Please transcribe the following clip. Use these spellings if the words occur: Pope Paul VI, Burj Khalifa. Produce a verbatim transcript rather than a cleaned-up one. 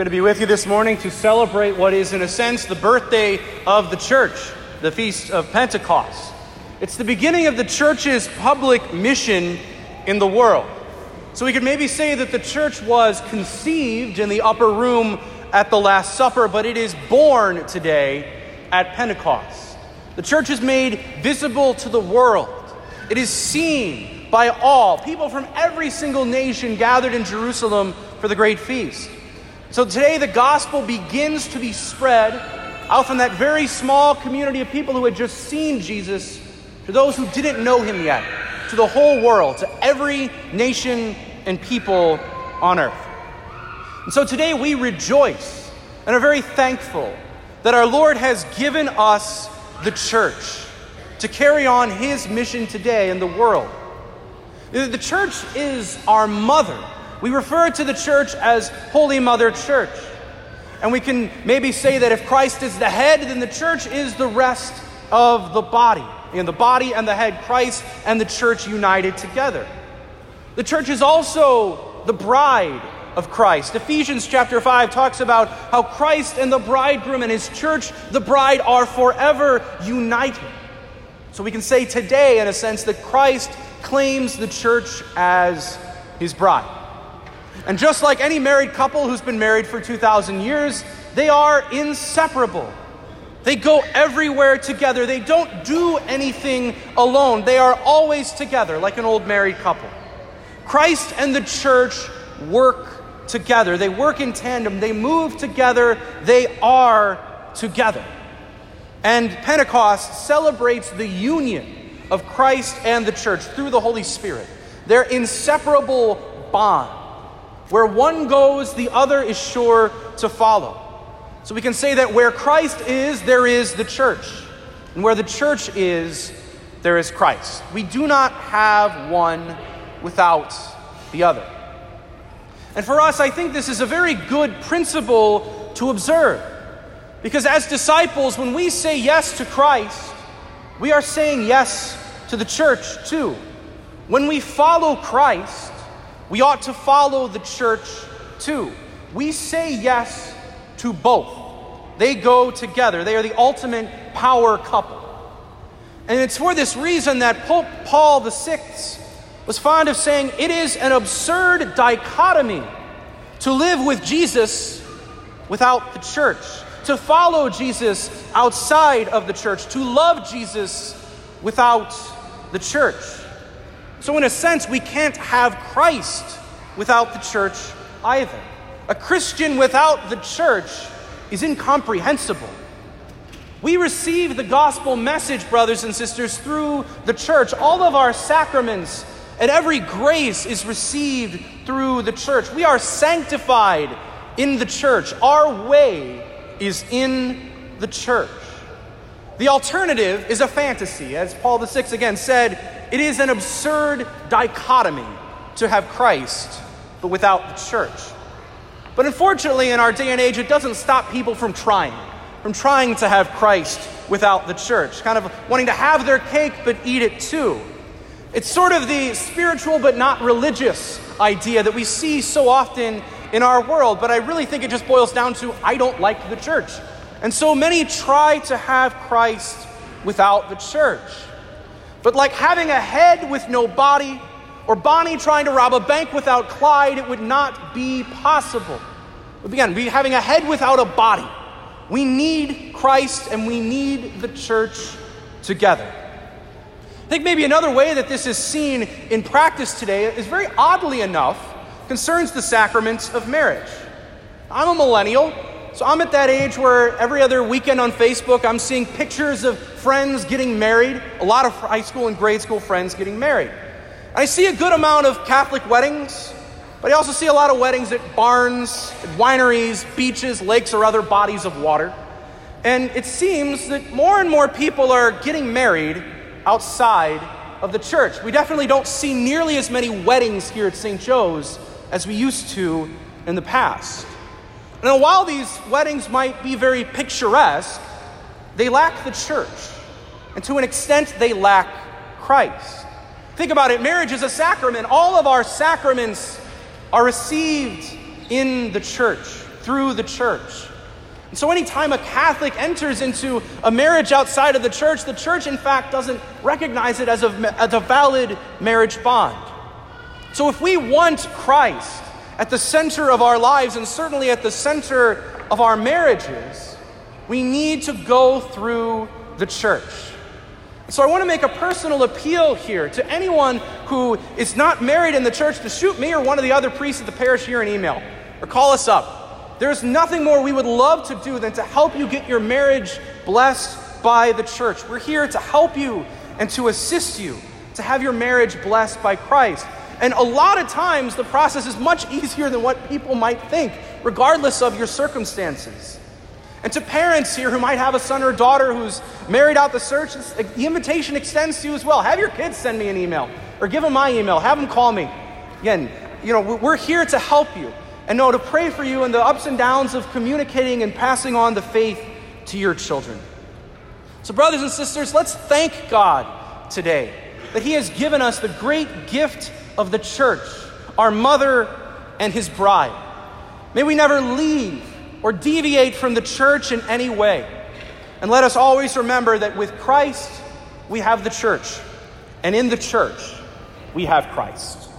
Good to be with you this morning to celebrate what is, in a sense, the birthday of the church, the Feast of Pentecost. It's the beginning of the church's public mission in the world. So we could maybe say that the church was conceived in the upper room at the Last Supper, but it is born today at Pentecost. The church is made visible to the world. It is seen by all, people from every single nation gathered in Jerusalem for the great feast. So today the gospel begins to be spread out from that very small community of people who had just seen Jesus to those who didn't know him yet, to the whole world, to every nation and people on earth. And so today we rejoice and are very thankful that our Lord has given us the church to carry on his mission today in the world. The church is our mother. We refer to the church as Holy Mother Church. And we can maybe say that if Christ is the head, then the church is the rest of the body. In the body and the head, Christ and the church united together. The church is also the bride of Christ. Ephesians chapter five talks about how Christ and the bridegroom and his church, the bride, are forever united. So we can say today, in a sense, that Christ claims the church as his bride. And just like any married couple who's been married for two thousand years, they are inseparable. They go everywhere together. They don't do anything alone. They are always together, like an old married couple. Christ and the church work together. They work in tandem. They move together. They are together. And Pentecost celebrates the union of Christ and the church through the Holy Spirit, their inseparable bond. Where one goes, the other is sure to follow. So we can say that where Christ is, there is the church. And where the church is, there is Christ. We do not have one without the other. And for us, I think this is a very good principle to observe. Because as disciples, when we say yes to Christ, we are saying yes to the church too. When we follow Christ, we ought to follow the church too. We say yes to both. They go together. They are the ultimate power couple. And it's for this reason that Pope Paul the sixth was fond of saying, it is an absurd dichotomy to live with Jesus without the church, to follow Jesus outside of the church, to love Jesus without the church. So in a sense, we can't have Christ without the church either. A Christian without the church is incomprehensible. We receive the gospel message, brothers and sisters, through the church. All of our sacraments and every grace is received through the church. We are sanctified in the church. Our way is in the church. The alternative is a fantasy. As Paul the sixth again said, it is an absurd dichotomy to have Christ, but without the church. But unfortunately, in our day and age, it doesn't stop people from trying, from trying to have Christ without the church, kind of wanting to have their cake, but eat it too. It's sort of the spiritual, but not religious idea that we see so often in our world. But I really think it just boils down to, I don't like the church. And so many try to have Christ without the church. But like having a head with no body, or Bonnie trying to rob a bank without Clyde, it would not be possible. Again, we having a head without a body. We need Christ and we need the church together. I think maybe another way that this is seen in practice today is, very oddly enough, concerns the sacraments of marriage. I'm a millennial. So I'm at that age where every other weekend on Facebook, I'm seeing pictures of friends getting married, a lot of high school and grade school friends getting married. I see a good amount of Catholic weddings, but I also see a lot of weddings at barns, at wineries, beaches, lakes, or other bodies of water. And it seems that more and more people are getting married outside of the church. We definitely don't see nearly as many weddings here at Saint Joe's as we used to in the past. Now, while these weddings might be very picturesque, they lack the church. And to an extent, they lack Christ. Think about it. Marriage is a sacrament. All of our sacraments are received in the church. through the church. And so anytime a Catholic enters into a marriage outside of the church, the church, in fact, doesn't recognize it as a, as a valid marriage bond. So if we want Christ at the center of our lives, and certainly at the center of our marriages, we need to go through the church. So I want to make a personal appeal here to anyone who is not married in the church to shoot me or one of the other priests at the parish here an email or call us up. There's nothing more we would love to do than to help you get your marriage blessed by the church. We're here to help you and to assist you to have your marriage blessed by Christ. And a lot of times the process is much easier than what people might think, regardless of your circumstances. And to parents here who might have a son or daughter who's married out the church, the invitation extends to you as well. Have your kids send me an email or give them my email. Have them call me. Again, you know, we're here to help you and know to pray for you in the ups and downs of communicating and passing on the faith to your children. So brothers and sisters, let's thank God today that he has given us the great gift of the church, our mother and his bride. May we never leave or deviate from the church in any way. And let us always remember that with Christ, we have the church. And in the church, we have Christ.